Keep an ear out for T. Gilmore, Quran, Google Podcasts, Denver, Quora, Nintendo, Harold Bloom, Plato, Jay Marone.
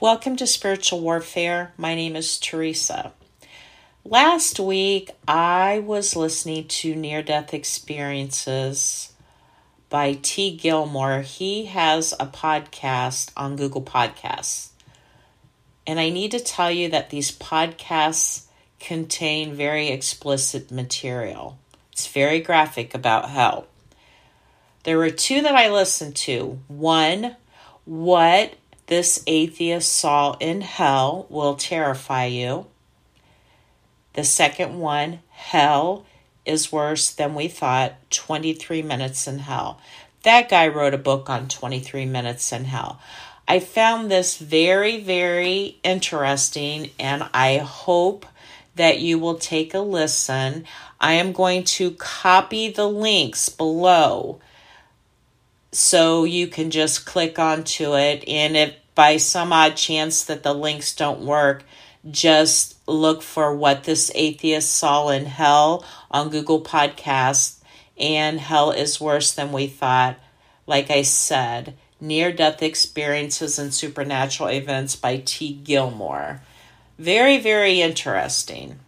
Welcome to Spiritual Warfare. My name is Teresa. Last week, I was listening to Near-Death Experiences by T. Gilmore. He has a podcast on Google Podcasts. And I need to tell you that these podcasts contain very explicit material. It's very graphic about hell. There were two that I listened to. One, what this atheist saw in hell will terrify you. The second one, hell is worse than we thought, 23 minutes in hell. That guy wrote a book on 23 minutes in hell. I found this very, very interesting, and I hope that you will take a listen. I am going to copy the links below so you can just click onto it. And if by some odd chance that the links don't work, just look for What This Atheist Saw in Hell on Google Podcasts and Hell is Worse Than We Thought. Like I said, Near-Death Experiences and Supernatural Events by T. Gilmore. Very, very interesting.